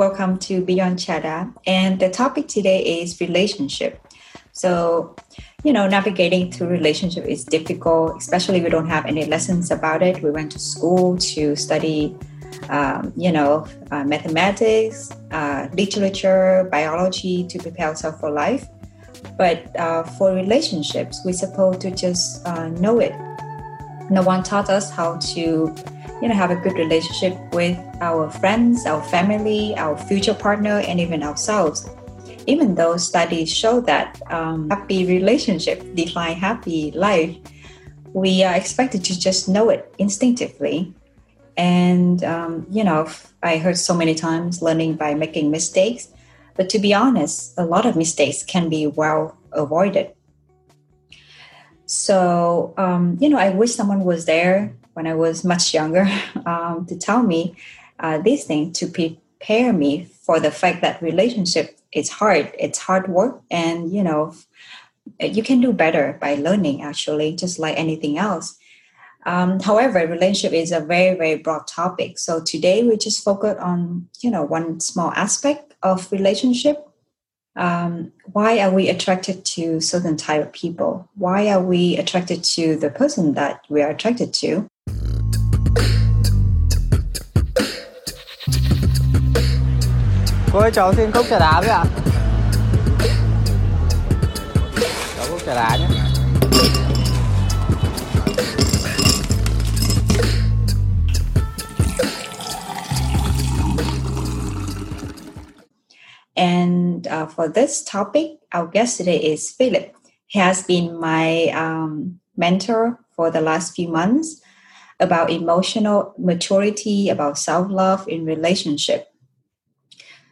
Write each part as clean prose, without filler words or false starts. Welcome to Beyond Chatter, and the topic today is relationship. So, you know, navigating through relationship is difficult, especially we don't have any lessons about it. We went to school to study, mathematics, literature, biology to prepare ourselves for life. But for relationships, we're supposed to just know it. No one taught us how to have a good relationship with our friends, our family, our future partner, and even ourselves. Even though studies show that happy relationships define happy life, we are expected to just know it instinctively. And, I heard so many times learning by making mistakes. But to be honest, a lot of mistakes can be well avoided. So, I wish someone was there when I was much younger, to tell me these things, to prepare me for the fact that relationship is hard. It's hard work. And, you can do better by learning, actually, just like anything else. However, relationship is a very, very broad topic. So today we just focus on, one small aspect of relationship. Why are we attracted to certain type of people? Why are we attracted to the person that we are attracted to? Cô ơi, cháu xin cốc trà đá với ạ. Cháu cốc trà đá nhé. And for this topic, our guest today is Philip. He has been my mentor for the last few months about emotional maturity, about self-love in relationship.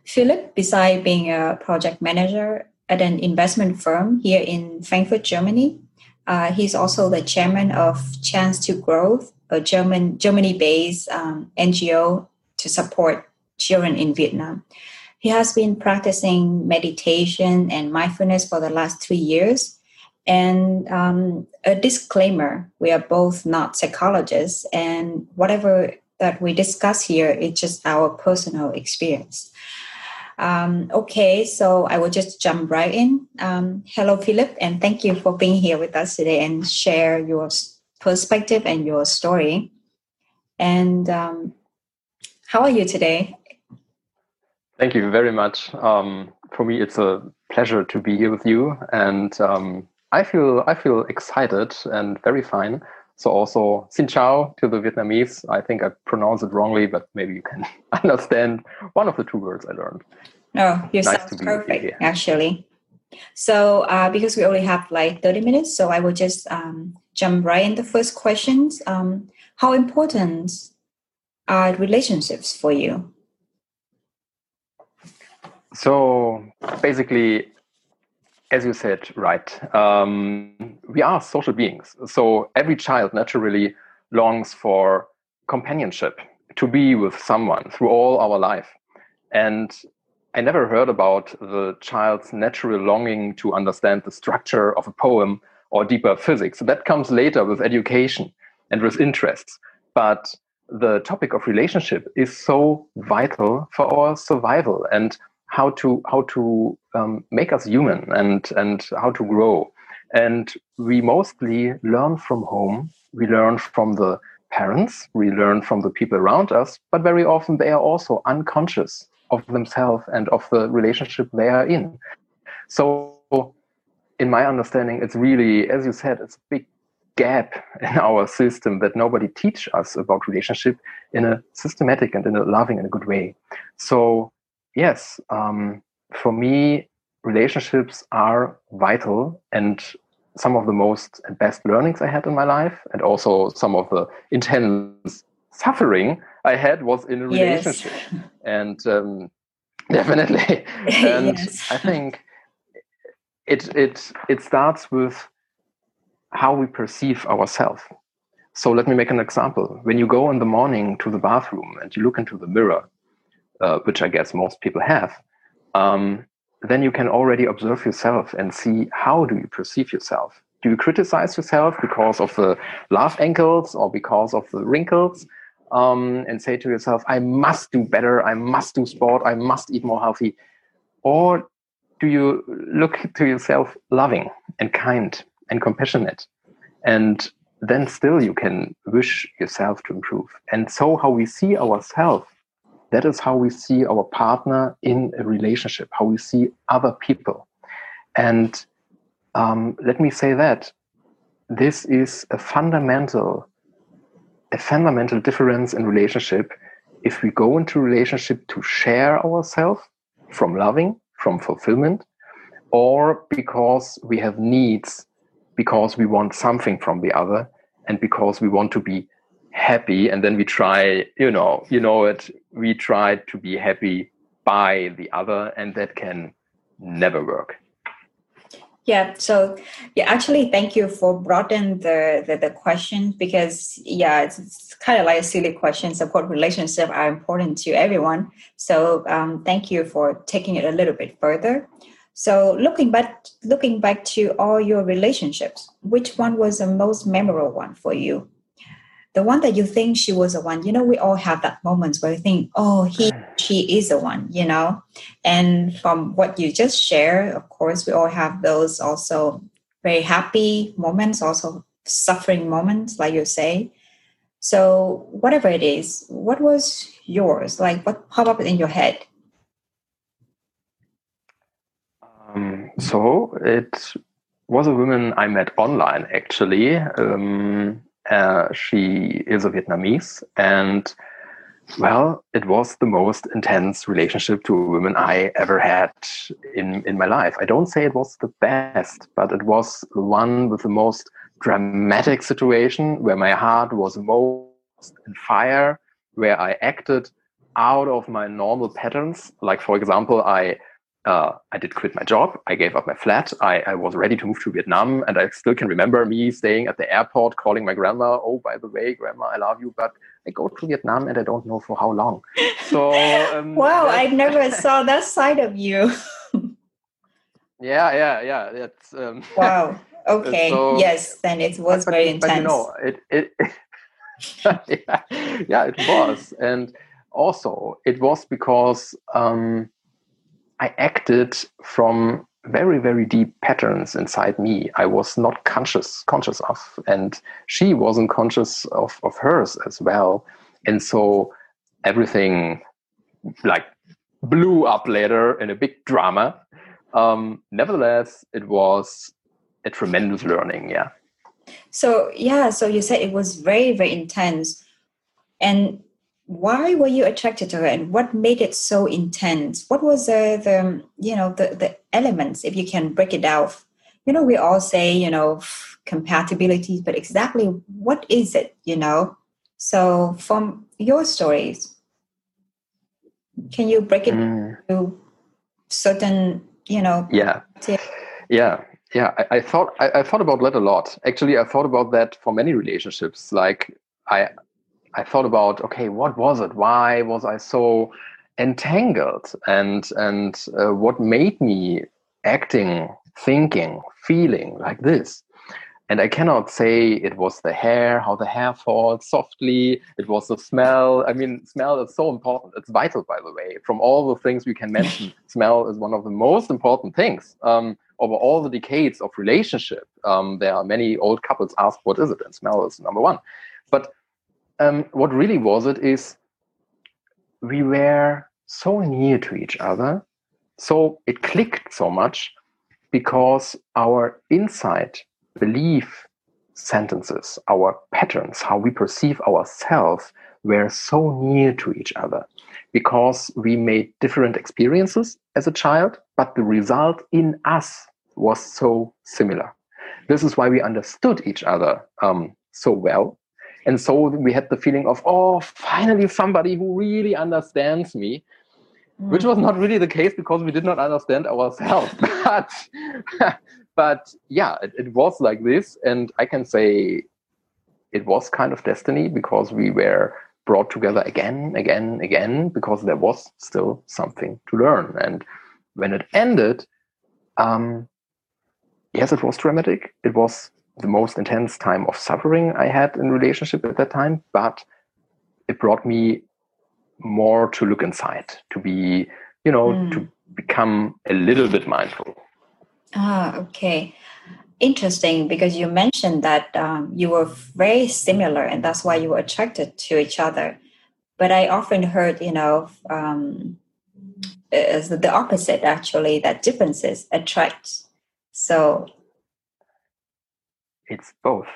Philip, besides being a project manager at an investment firm here in Frankfurt, Germany, he's also the chairman of Chance2Growth, a Germany-based NGO to support children in Vietnam. He has been practicing meditation and mindfulness for the last 3 years. And a disclaimer, we are both not psychologists, and whatever that we discuss here is just our personal experience. Okay, so I will just jump right in. Hello, Philip, and thank you for being here with us today and share your perspective and your story. And how are you today? Thank you very much. For me, it's a pleasure to be here with you, and I feel excited and very fine. So also, xin chào to the Vietnamese. I think I pronounced it wrongly, but maybe you can understand one of the two words I learned. Oh, you nice sound perfect, here. Actually. So because we only have like 30 minutes, so I will just jump right into the first questions. How important are relationships for you? So basically, as you said, right, we are social beings. So every child naturally longs for companionship, to be with someone through all our life. And I never heard about the child's natural longing to understand the structure of a poem or deeper physics. So that comes later with education and with interests. But the topic of relationship is so vital for our survival and how to make us human and how to grow. And we mostly learn from home. We learn from the parents. We learn from the people around us. But very often they are also unconscious of themselves and of the relationship they are in. So in my understanding, it's really, as you said, it's a big gap in our system that nobody teach us about relationship in a systematic and in a loving and a good way. So yes, for me, relationships are vital, and some of the most and best learnings I had in my life, and also some of the intense suffering I had, was in a relationship. Yes. And definitely, and yes. I think it starts with how we perceive ourselves. So let me make an example. When you go in the morning to the bathroom and you look into the mirror, which I guess most people have, then you can already observe yourself and see how do you perceive yourself. Do you criticize yourself because of the laugh ankles or because of the wrinkles? and say to yourself, I must do better, I must do sport, I must eat more healthy? Or do you look to yourself loving and kind and compassionate? And then still you can wish yourself to improve. And so how we see ourselves, that is how we see our partner in a relationship, how we see other people. And let me say that this is a fundamental difference in relationship. If we go into relationship to share ourselves from loving, from fulfillment, or because we have needs, because we want something from the other, and because we want to be happy, and then we try, we try to be happy by the other, and that can never work. Yeah. So, actually, thank you for broadening the question, because it's kind of like a silly question. Of course, relationships are important to everyone. So, thank you for taking it a little bit further. So, looking back to all your relationships, which one was the most memorable one for you? The one that you think she was the one. We all have that moments where we think, oh, she is the one, And from what you just shared, of course, we all have those also very happy moments, also suffering moments, like you say. So whatever it is, what was yours? Like what popped up in your head? So it was a woman I met online, actually. She is a Vietnamese, and well, it was the most intense relationship to a woman I ever had in my life. I don't say it was the best, but it was the one with the most dramatic situation, where my heart was most on fire, where I acted out of my normal patterns. Like, for example, I did quit my job. I gave up my flat. I was ready to move to Vietnam. And I still can remember me staying at the airport, calling my grandma. Oh, by the way, grandma, I love you, but I go to Vietnam and I don't know for how long. So wow, I never saw that side of you. Yeah. That's, wow. Okay. So, yes. Then it was very intense. But, it yeah, it was. And also it was because, I acted from very, very deep patterns inside me I was not conscious of, and she wasn't conscious of hers as well. And so everything like blew up later in a big drama. Nevertheless, it was a tremendous learning. Yeah. So, so you said it was very, very intense. And why were you attracted to her, and what made it so intense? What was the elements, if you can break it down? We all say, compatibility, but exactly what is it, So from your stories, can you break it into certain, Yeah. I thought about that a lot. Actually, I thought about that for many relationships. Like I thought about, okay, what was it? Why was I so entangled? And what made me acting, thinking, feeling like this? And I cannot say it was the hair, how the hair falls softly. It was the smell. I mean, smell is so important. It's vital, by the way. From all the things we can mention, smell is one of the most important things. Over all the decades of relationship, there are many old couples ask, what is it? And smell is number one. But what really was it is we were so near to each other. So it clicked so much because our insight, belief sentences, our patterns, how we perceive ourselves were so near to each other, because we made different experiences as a child, but the result in us was so similar. This is why we understood each other so well. And so we had the feeling of, oh, finally somebody who really understands me, which was not really the case because we did not understand ourselves. But yeah, it was like this. And I can say it was kind of destiny, because we were brought together again, because there was still something to learn. And when it ended, yes, it was dramatic. It was the most intense time of suffering I had in relationship at that time, but it brought me more to look inside, to be, you know, to become a little bit mindful. Ah, okay. Interesting, because you mentioned that you were very similar and that's why you were attracted to each other. But I often heard, you know, the opposite, actually, that differences attract. So it's both.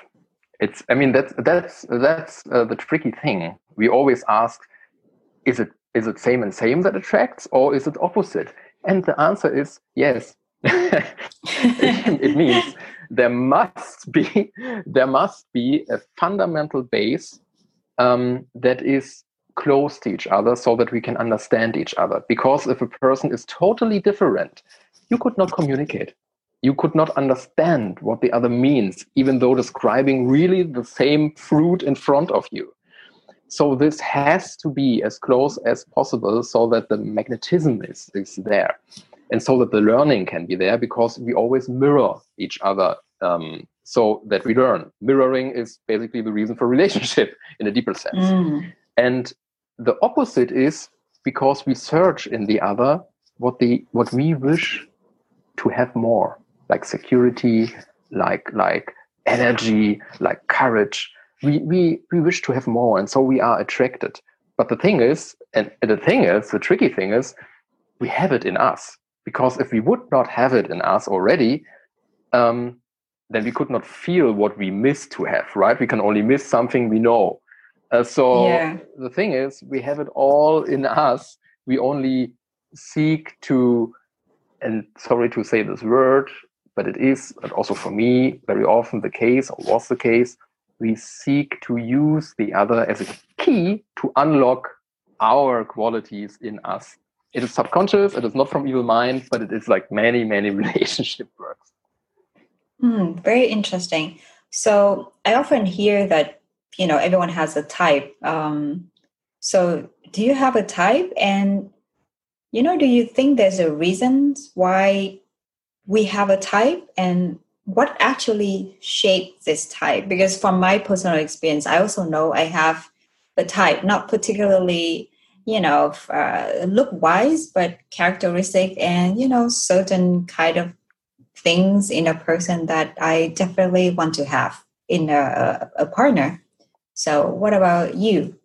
It's, I mean, that's the tricky thing. We always ask, is it same and same that attracts, or is it opposite? And the answer is yes. It means there must be a fundamental base that is close to each other so that we can understand each other. Because if a person is totally different, you could not communicate. You could not understand what the other means, even though describing really the same fruit in front of you. So this has to be as close as possible so that the magnetism is there. And so that the learning can be there, because we always mirror each other so that we learn. Mirroring is basically the reason for relationship in a deeper sense. And the opposite is because we search in the other what we wish to have more, like security, like energy, like courage. We wish to have more, and so we are attracted. But the thing is, the tricky thing is, we have it in us. Because if we would not have it in us already, then we could not feel what we miss to have, right? We can only miss something we know. The thing is, we have it all in us. We only seek to, and sorry to say this word, but it is, and also for me, very often the case, or was the case, we seek to use the other as a key to unlock our qualities in us. It is subconscious, it is not from evil mind, but it is like many, many relationship works. Very interesting. So I often hear that, you know, everyone has a type. So do you have a type? And, you know, do you think there's a reason why we have a type? And what actually shaped this type? Because from my personal experience, I also know I have a type, not particularly... you know, look-wise, but characteristic and, you know, certain kind of things in a person that I definitely want to have in a partner. So what about you?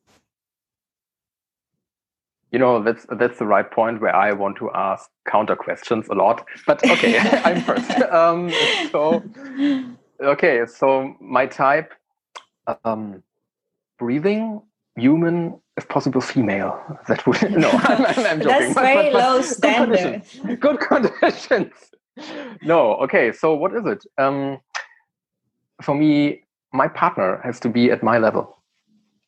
You know, that's the right point where I want to ask counter questions a lot. But okay, I'm first. So my type, breathing, human, if possible, female. That would no. I'm joking. That's very low standard. Good conditions. No. Okay. So what is it? For me, my partner has to be at my level.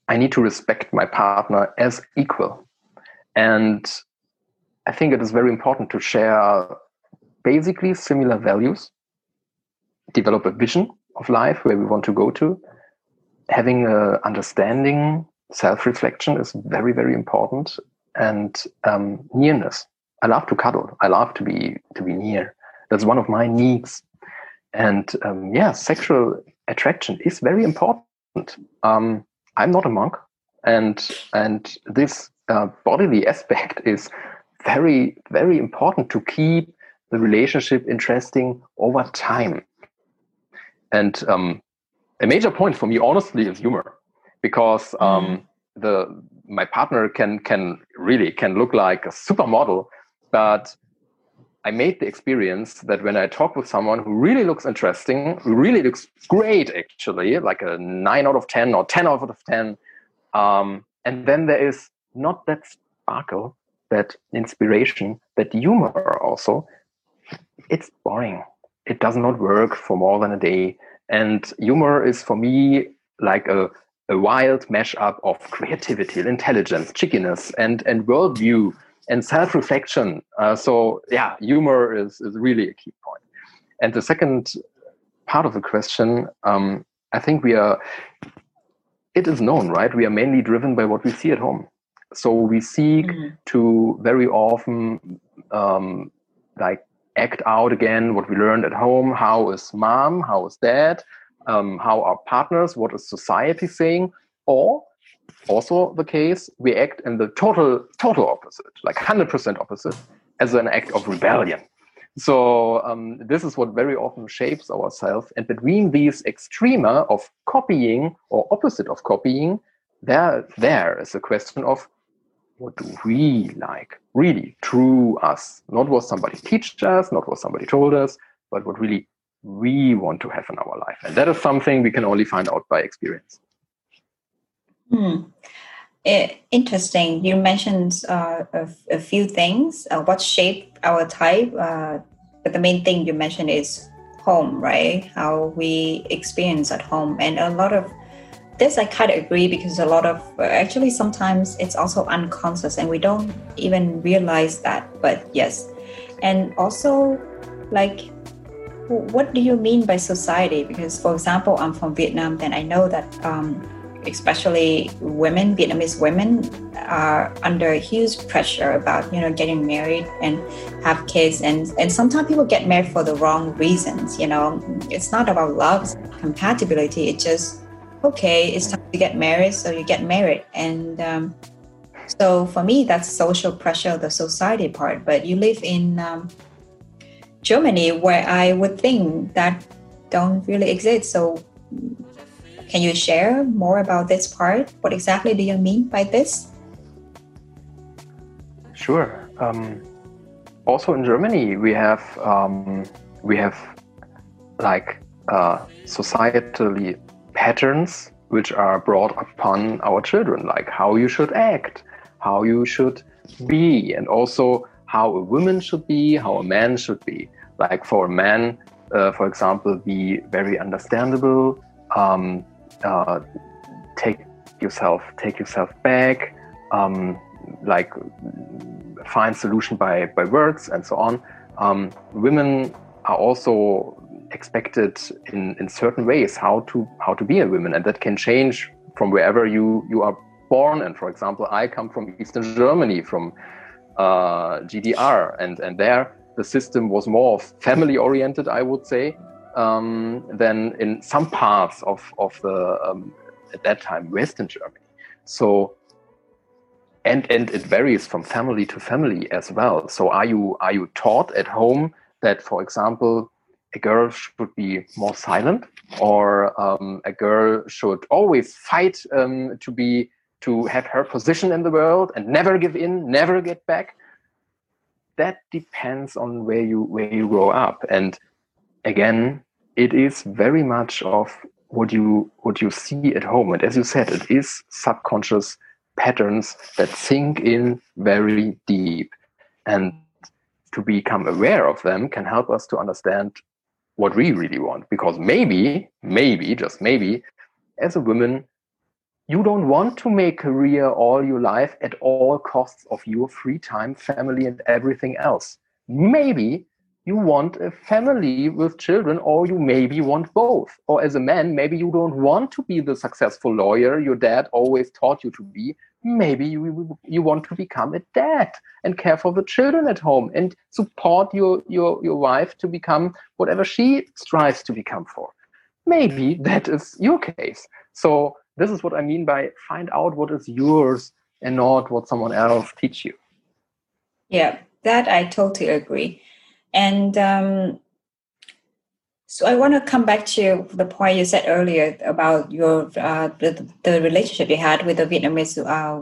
I need to respect my partner as equal, and I think it is very important to share basically similar values, develop a vision of life where we want to go to, having an understanding. Self-reflection is very, very important, and nearness. I love to cuddle. I love to be near. That's one of my needs. And sexual attraction is very important. I'm not a monk, and this bodily aspect is very, very important to keep the relationship interesting over time. And a major point for me, honestly, is humor. Because my partner can really look like a supermodel, but I made the experience that when I talk with someone who really looks interesting, who really looks great, actually, like a 9 out of 10 or 10 out of 10, and then there is not that sparkle, that inspiration, that humor also. It's boring. It does not work for more than a day, and humor is for me like a wild mashup of creativity, intelligence, cheekiness, and worldview, and self-reflection. Humor is really a key point. And the second part of the question, I think it is known, right? We are mainly driven by what we see at home. So we seek to very often act out again what we learned at home. How is mom? How is dad? How are partners? What is society saying? Or also the case, we act in the total opposite, like 100% opposite, as an act of rebellion. So this is what very often shapes ourselves. And between these extrema of copying or opposite of copying, there is a question of what do we like, really true us, not what somebody teached us, not what somebody told us, but what really we want to have in our life. And that is something we can only find out by experience. Interesting. You mentioned a few things, what shape our type, but the main thing you mentioned is home, right? How we experience at home. And a lot of this I kind of agree, because a lot of, actually sometimes it's also unconscious and we don't even realize that, but yes. And also, like, what do you mean by society? Because, for example, I'm from Vietnam, and I know that especially women, Vietnamese women, are under huge pressure about, you know, getting married and have kids. And sometimes people get married for the wrong reasons, you know. It's not about love, it's compatibility. It's just, okay, it's time to get married, so you get married. And so for me, that's social pressure, the society part. But you live in Germany, where I would think that don't really exist. So can you share more about this part? What exactly do you mean by this? Sure. Also in Germany, we have like societally patterns which are brought upon our children, like how you should act, how you should be, and also how a woman should be, how a man should be. Like for a man, for example, be very understandable, take yourself back, like find solution by words and so on. Women are also expected in certain ways how to be a woman, and that can change from wherever you are born. And for example, I come from Eastern Germany, from GDR, and there the system was more family oriented, I would say, than in some parts of the at that time Western Germany. So and it varies from family to family as well. So are you taught at home that, for example, a girl should be more silent, or a girl should always fight to have her position in the world and never give in, never get back? That depends on where you grow up. And again, it is very much of what you see at home. And as you said, it is subconscious patterns that sink in very deep. And to become aware of them can help us to understand what we really want. Because maybe, just maybe, as a woman, you don't want to make a career all your life at all costs of your free time, family, and everything else. Maybe you want a family with children, or you maybe want both. Or as a man, maybe you don't want to be the successful lawyer your dad always taught you to be. Maybe you want to become a dad and care for the children at home and support your wife to become whatever she strives to become for. Maybe that is your case. So this is what I mean by find out what is yours and not what someone else teach you. Yeah, that I totally agree. And so I want to come back to the point you said earlier about your the relationship you had with the Vietnamese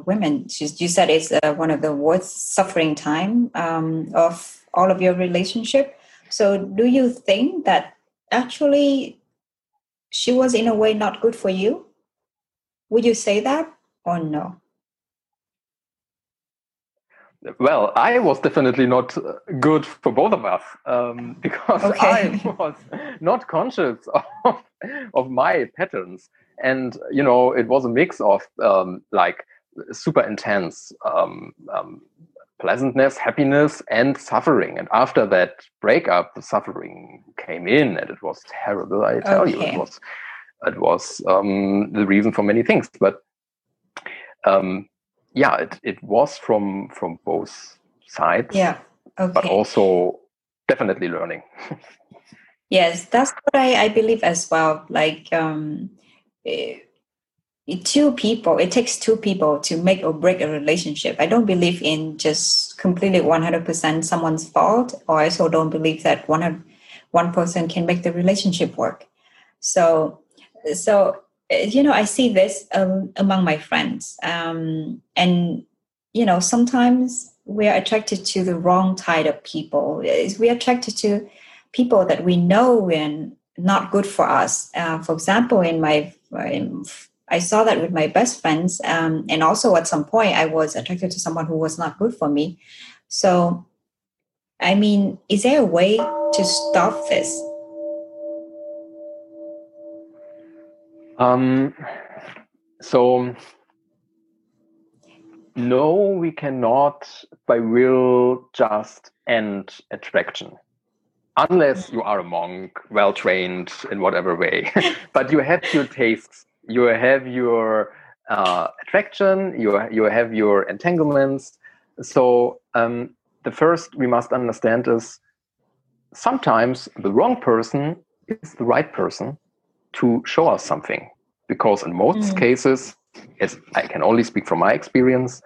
women. You said it's one of the worst suffering time of all of your relationship. So do you think that actually she was in a way not good for you? Would you say that or no? Well, I was definitely not good for both of us, because okay. I was not conscious of my patterns. And, you know, it was a mix of like super intense pleasantness, happiness, and suffering. And after that breakup, the suffering came in, and it was terrible, I tell you. It was the reason for many things, but yeah, it was from both sides. Yeah, okay. But also definitely learning. Yes, that's what I believe as well. Like It takes two people to make or break a relationship. I don't believe in just completely 100% someone's fault, or I also don't believe that one person can make the relationship work. So you know, I see this among my friends, and you know, sometimes we are attracted to the wrong type of people. We are attracted to people that we know and not good for us. For example, I saw that with my best friends, and also at some point I was attracted to someone who was not good for me. So, I mean, is there a way to stop this? No, we cannot by will just end attraction. Unless you are a monk, well-trained in whatever way. But you have your tastes. You have your attraction, you have your entanglements. So the first we must understand is sometimes the wrong person is the right person to show us something. Because in most cases, as I can only speak from my experience,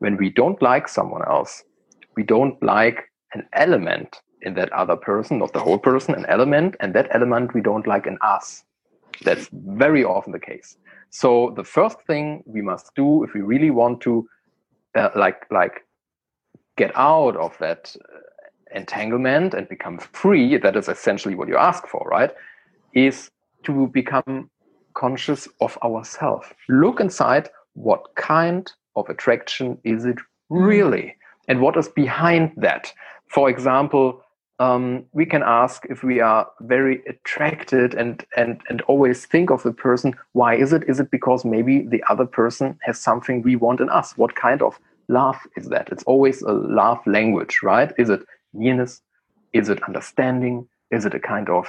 when we don't like someone else, we don't like an element in that other person, not the whole person, an element, and that element we don't like in us. That's very often the case. So the first thing we must do if we really want to get out of that entanglement and become free, that is essentially what you ask for, right? Is to become conscious of ourselves. Look inside, what kind of attraction is it really? And what is behind that? For example, we can ask if we are very attracted and always think of the person, why is it? Is it because maybe the other person has something we want in us? What kind of love is that? It's always a love language, right? Is it nearness? Is it understanding? Is it a kind of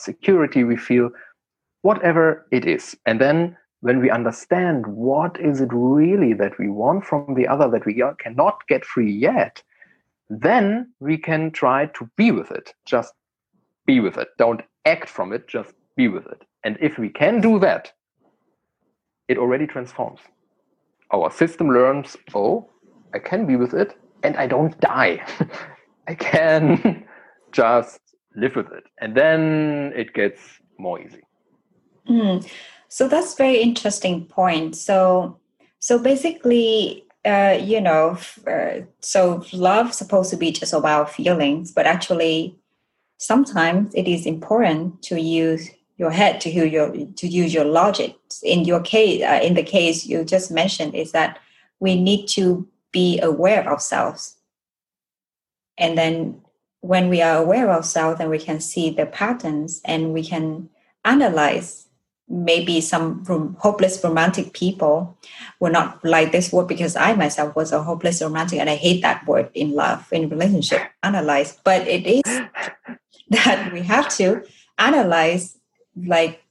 security we feel? Whatever it is. And then when we understand what is it really that we want from the other that we cannot get free yet, then we can try to be with it. Just be with it. Don't act from it. Just be with it. And if we can do that, it already transforms. Our system learns, oh, I can be with it and I don't die. I can just live with it. And then it gets more easy. So that's a very interesting point. So basically, so love is supposed to be just about feelings, but actually sometimes it is important to use your head, to use your logic. In the case you just mentioned is that we need to be aware of ourselves. And then when we are aware of ourselves, then we can see the patterns and we can analyze. Maybe some hopeless romantic people will not like this word because I myself was a hopeless romantic and I hate that word in love, in relationship, analyze. But it is that we have to analyze like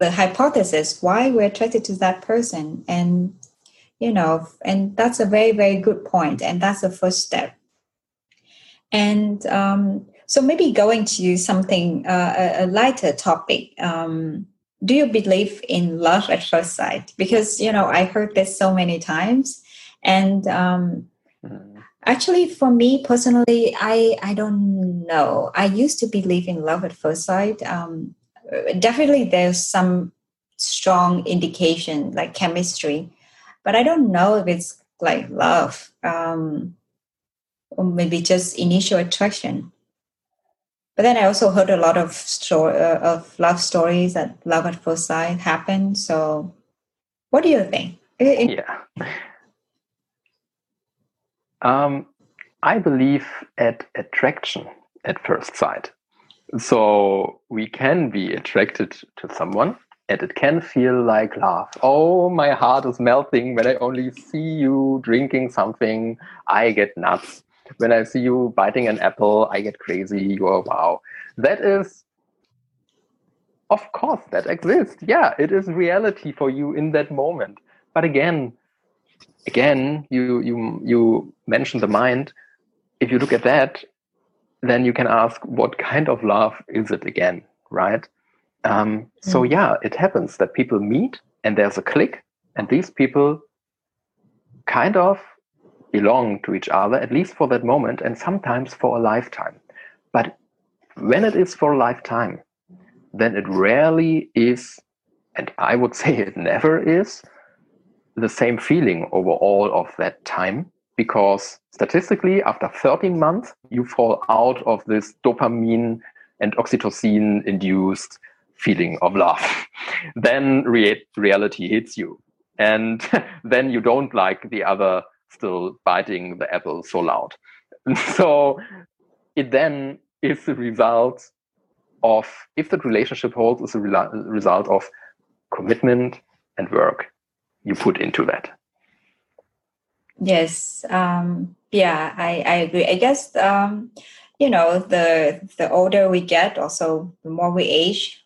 the hypothesis, why we're attracted to that person. And, you know, and that's a very, very good point. And that's the first step. And so maybe going to something, a lighter topic, do you believe in love at first sight? Because, you know, I heard this so many times. And actually, for me personally, I don't know. I used to believe in love at first sight. Definitely, there's some strong indication, like chemistry. But I don't know if it's like love, or maybe just initial attraction. But then I also heard a lot of love stories that love at first sight happened. So what do you think? Yeah. I believe at attraction at first sight. So we can be attracted to someone and it can feel like love. Oh, my heart is melting when I only see you drinking something. I get nuts. When I see you biting an apple, I get crazy. You are wow. That is, of course, that exists. Yeah, it is reality for you in that moment. But again, you mentioned the mind. If you look at that, then you can ask, what kind of love is it again, right? So yeah, it happens that people meet and there's a clique, and these people kind of belong to each other, at least for that moment, and sometimes for a lifetime. But when it is for a lifetime, then it rarely is, and I would say it never is, the same feeling over all of that time, because statistically, after 13 months, you fall out of this dopamine and oxytocin-induced feeling of love. Then reality hits you. And then you don't like the other still biting the apple so loud. So it then is the result of, if the relationship holds, is a result of commitment and work you put into that. Yes. Yeah, I agree. I guess, you know, the older we get, also the more we age,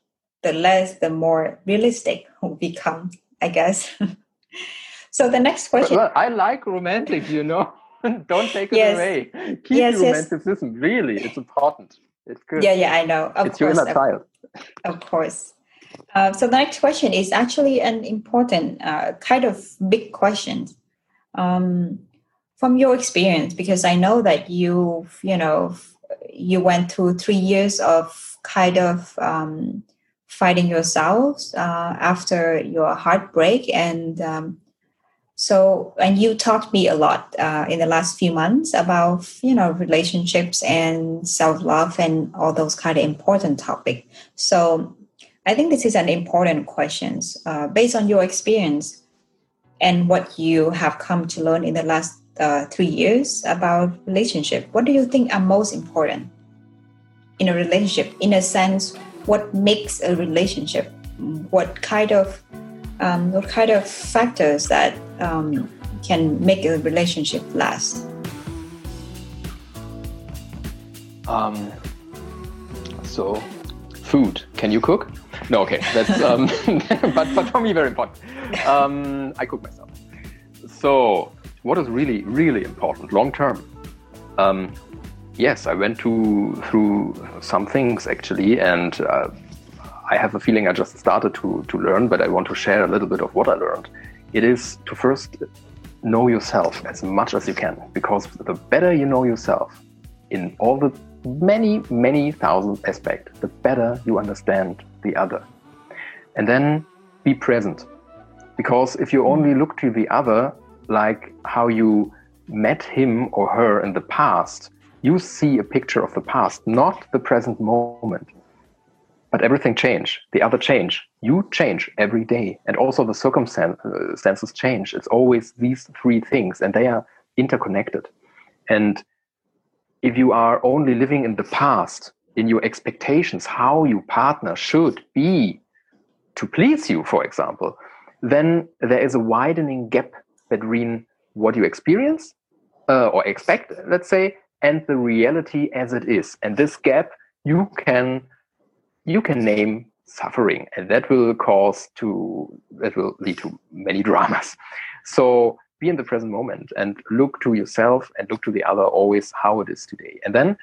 the more realistic we become, I guess. So the next question. Well, I like romantics, you know. Don't take it away. Keep romanticism. Yes. Really, it's important. It's good. Yeah, I know. It's your inner child. Of course. So the next question is actually an important, kind of big question. From your experience, because I know that you went through 3 years of kind of fighting yourselves after your heartbreak, and so you taught me a lot in the last few months about, you know, relationships and self-love and all those kind of important topics. So I think this is an important question based on your experience and what you have come to learn in the last 3 years about relationship. What do you think are most important in a relationship? In a sense, what makes a relationship? What kind of factors that can make a relationship last? So, food. Can you cook? No, okay. That's but for me very important. I cook myself. So, what is really, really important long term? Yes, I went through some things actually, and I have a feeling I just started to learn, but I want to share a little bit of what I learned. It is to first know yourself as much as you can, because the better you know yourself in all the many, many thousand aspects, the better you understand the other. And then be present, because if you only look to the other, like how you met him or her in the past, you see a picture of the past, not the present moment. But everything change, the other change, you change every day. And also the circumstances change. It's always these three things, and they are interconnected. And if you are only living in the past, in your expectations, how your partner should be to please you, for example, then there is a widening gap between what you experience or expect, let's say, and the reality as it is. And this gap you can name suffering, and that will lead to many dramas. So be in the present moment and look to yourself and look to the other always how it is today. And then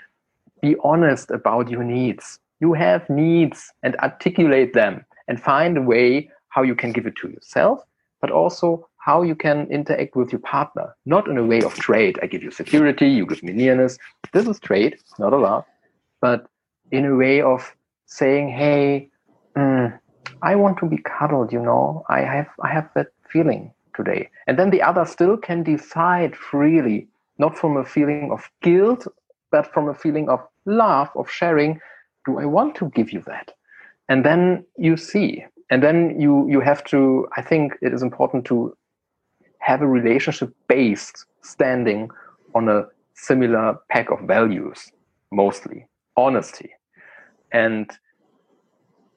be honest about your needs. You have needs and articulate them and find a way how you can give it to yourself, but also how you can interact with your partner, not in a way of trade. I give you security, you give me nearness. This is trade, not a lot, but in a way of saying, hey, I want to be cuddled, you know, I have that feeling today. And then the other still can decide freely, not from a feeling of guilt, but from a feeling of love, of sharing. Do I want to give you that? And then you see, and then you have to, I think it is important to have a relationship based standing on a similar pack of values, mostly honesty, and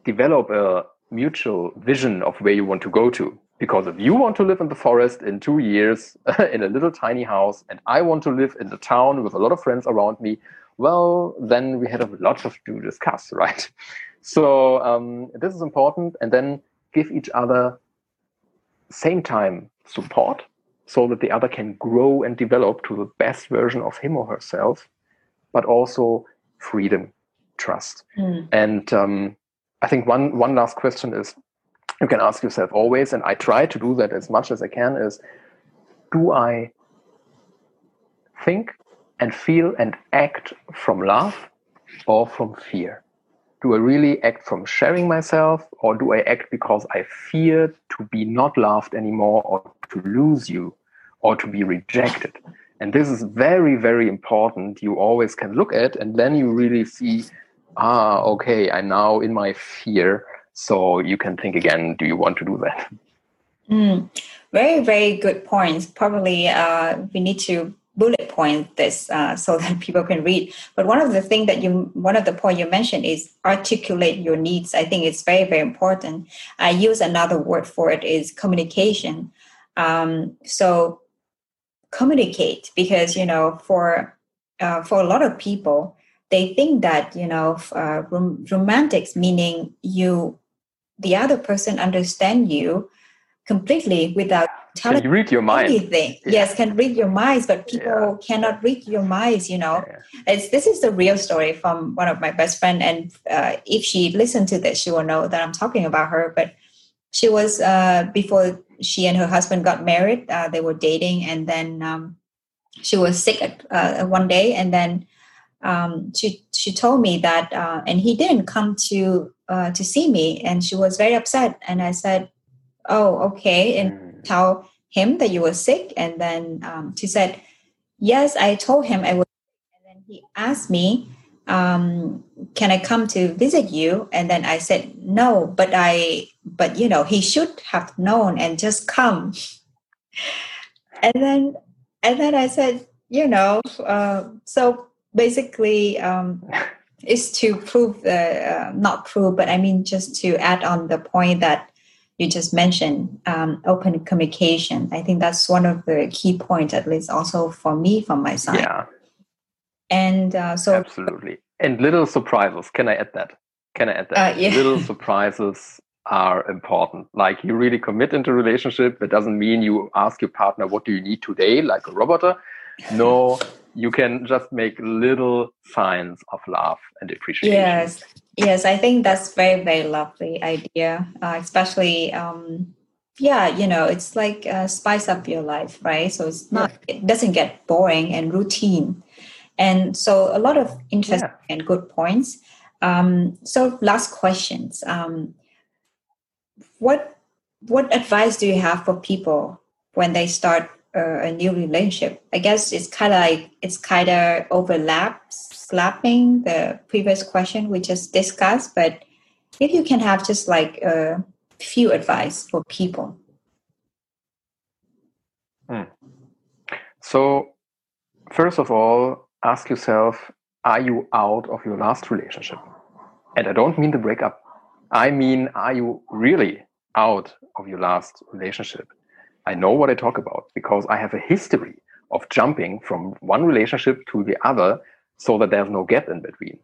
develop a mutual vision of where you want to go to. Because if you want to live in the forest in 2 years in a little tiny house, and I want to live in the town with a lot of friends around me, well, then we had a lot to discuss, right? So this is important. And then give each other same time support so that the other can grow and develop to the best version of him or herself, but also freedom. Trust. And I think one last question is you can ask yourself always, and I try to do that as much as I can, is do I think and feel and act from love or from fear? Do I really act from sharing myself, or do I act because I fear to be not loved anymore, or to lose you, or to be rejected? And this is very, very important. You always can look at, and then you really see, okay, I'm now in my fear. So you can think again, do you want to do that? Very, very good points. Probably we need to bullet point this so that people can read. But one of the point you mentioned is articulate your needs. I think it's very, very important. I use another word for it is communication. So communicate, because, you know, for a lot of people, they think that, you know, romantics, meaning the other person understand you completely without telling you anything. Yeah. Yes, can read your minds, but people cannot read your minds, you know. Yeah. This is the real story from one of my best friend, and if she listened to this, she will know that I'm talking about her. But she was, before she and her husband got married, they were dating, and then she was sick one day, and then she told me that, and he didn't come to see me, and she was very upset. And I said, "Oh, okay," and tell him that you were sick. And then she said, "Yes, I told him I was." And then he asked me, "Can I come to visit you?" And then I said, "No, but you know, he should have known and just come." And then I said, you know, so. Basically, is to prove, not prove, but I mean, just to add on the point that you just mentioned, open communication. I think that's one of the key points, at least also for me, from my side. Yeah. And so. Absolutely. And little surprises. Can I add that? Yeah. Little surprises are important. Like, you really commit into a relationship. That doesn't mean you ask your partner, what do you need today? Like a robot. No. You can just make little signs of love and appreciation. Yes. I think that's very, very lovely idea. Especially, you know, it's like spice up your life, right? So it's not, it doesn't get boring and routine. And so a lot of interesting and good points. So last questions. What advice do you have for people when they start a new relationship? I guess it's kind of overlapping the previous question we just discussed, but if you can have just like a few advice for people. So first of all, ask yourself, are you out of your last relationship? And I don't mean the breakup. I mean, are you really out of your last relationship? I know what I talk about because I have a history of jumping from one relationship to the other so that there's no gap in between,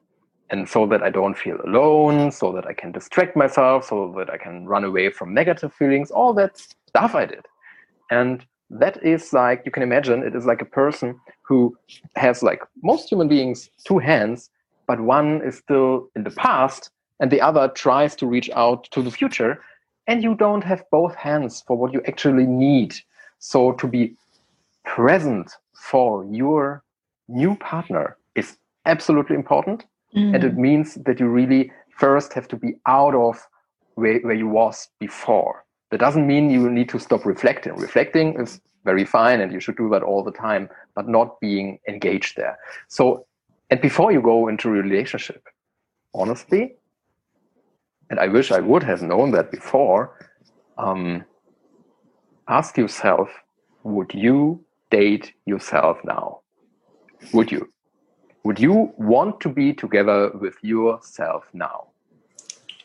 and so that I don't feel alone, so that I can distract myself, so that I can run away from negative feelings, all that stuff I did. And that is like, you can imagine, it is like a person who has, like most human beings, two hands, but one is still in the past and the other tries to reach out to the future. And you don't have both hands for what you actually need. So to be present for your new partner is absolutely important. And it means that you really first have to be out of where you was before. That doesn't mean you need to stop reflecting. Reflecting is very fine and you should do that all the time, but not being engaged there. So, and before you go into a relationship, honestly, and I wish I would have known that before, ask yourself, would you date yourself now? Would you? Would you want to be together with yourself now?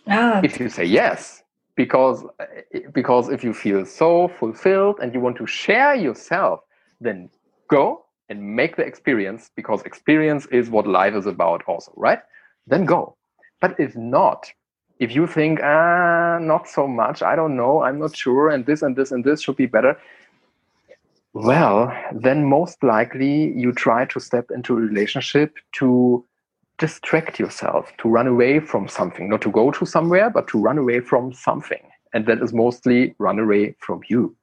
If you say yes, because if you feel so fulfilled and you want to share yourself, then go and make the experience, because experience is what life is about also, right? Then go. But if not, if you think, not so much, I don't know, I'm not sure, and this and this and this should be better, well, then most likely you try to step into a relationship to distract yourself, to run away from something, not to go to somewhere, but to run away from something. and that is mostly run away from you.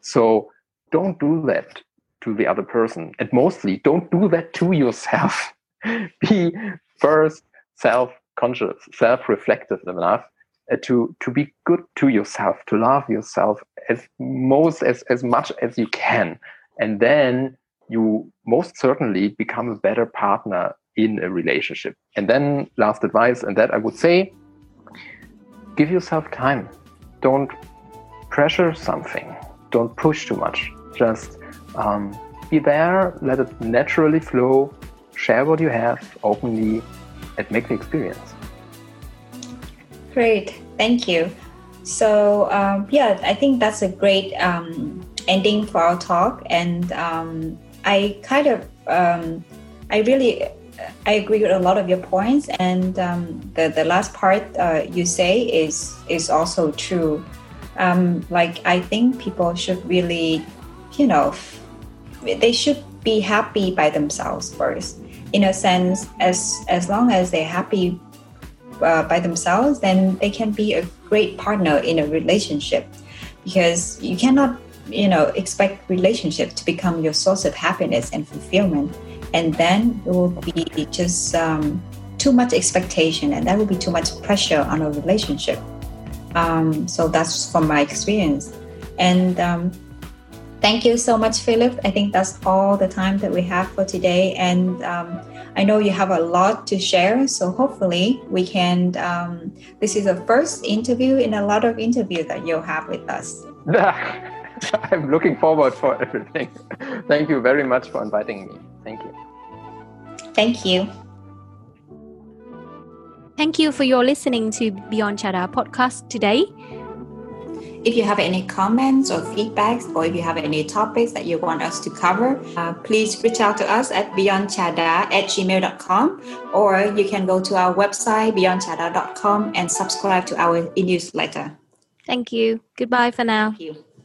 So don't do that to the other person, and mostly don't do that to yourself. Be first self-conscious, self-reflective enough to be good to yourself, to love yourself as much as you can, and then you most certainly become a better partner in a relationship. And then last advice, and that I would say, give yourself time. Don't pressure something. Don't push too much. Just be there, let it naturally flow, share what you have openly, and make the experience. Great, thank you. So I think that's a great ending for our talk. And I agree with a lot of your points, and the last part you say is also true. I think people should really, they should be happy by themselves first. In a sense, as long as they're happy by themselves, then they can be a great partner in a relationship. Because you cannot, expect relationship to become your source of happiness and fulfillment. And then it will be just too much expectation, and that will be too much pressure on a relationship. So that's from my experience. And thank you so much, Philip. I think that's all the time that we have for today. And I know you have a lot to share, so hopefully we can, this is the first interview in a lot of interviews that you'll have with us. I'm looking forward for everything. Thank you very much for inviting me. Thank you. Thank you. Thank you for your listening to Beyond Chatter podcast today. If you have any comments or feedbacks, or if you have any topics that you want us to cover, please reach out to us at beyondchatter@gmail.com, or you can go to our website beyondchatter.com and subscribe to our e-newsletter. Thank you. Goodbye for now. Thank you.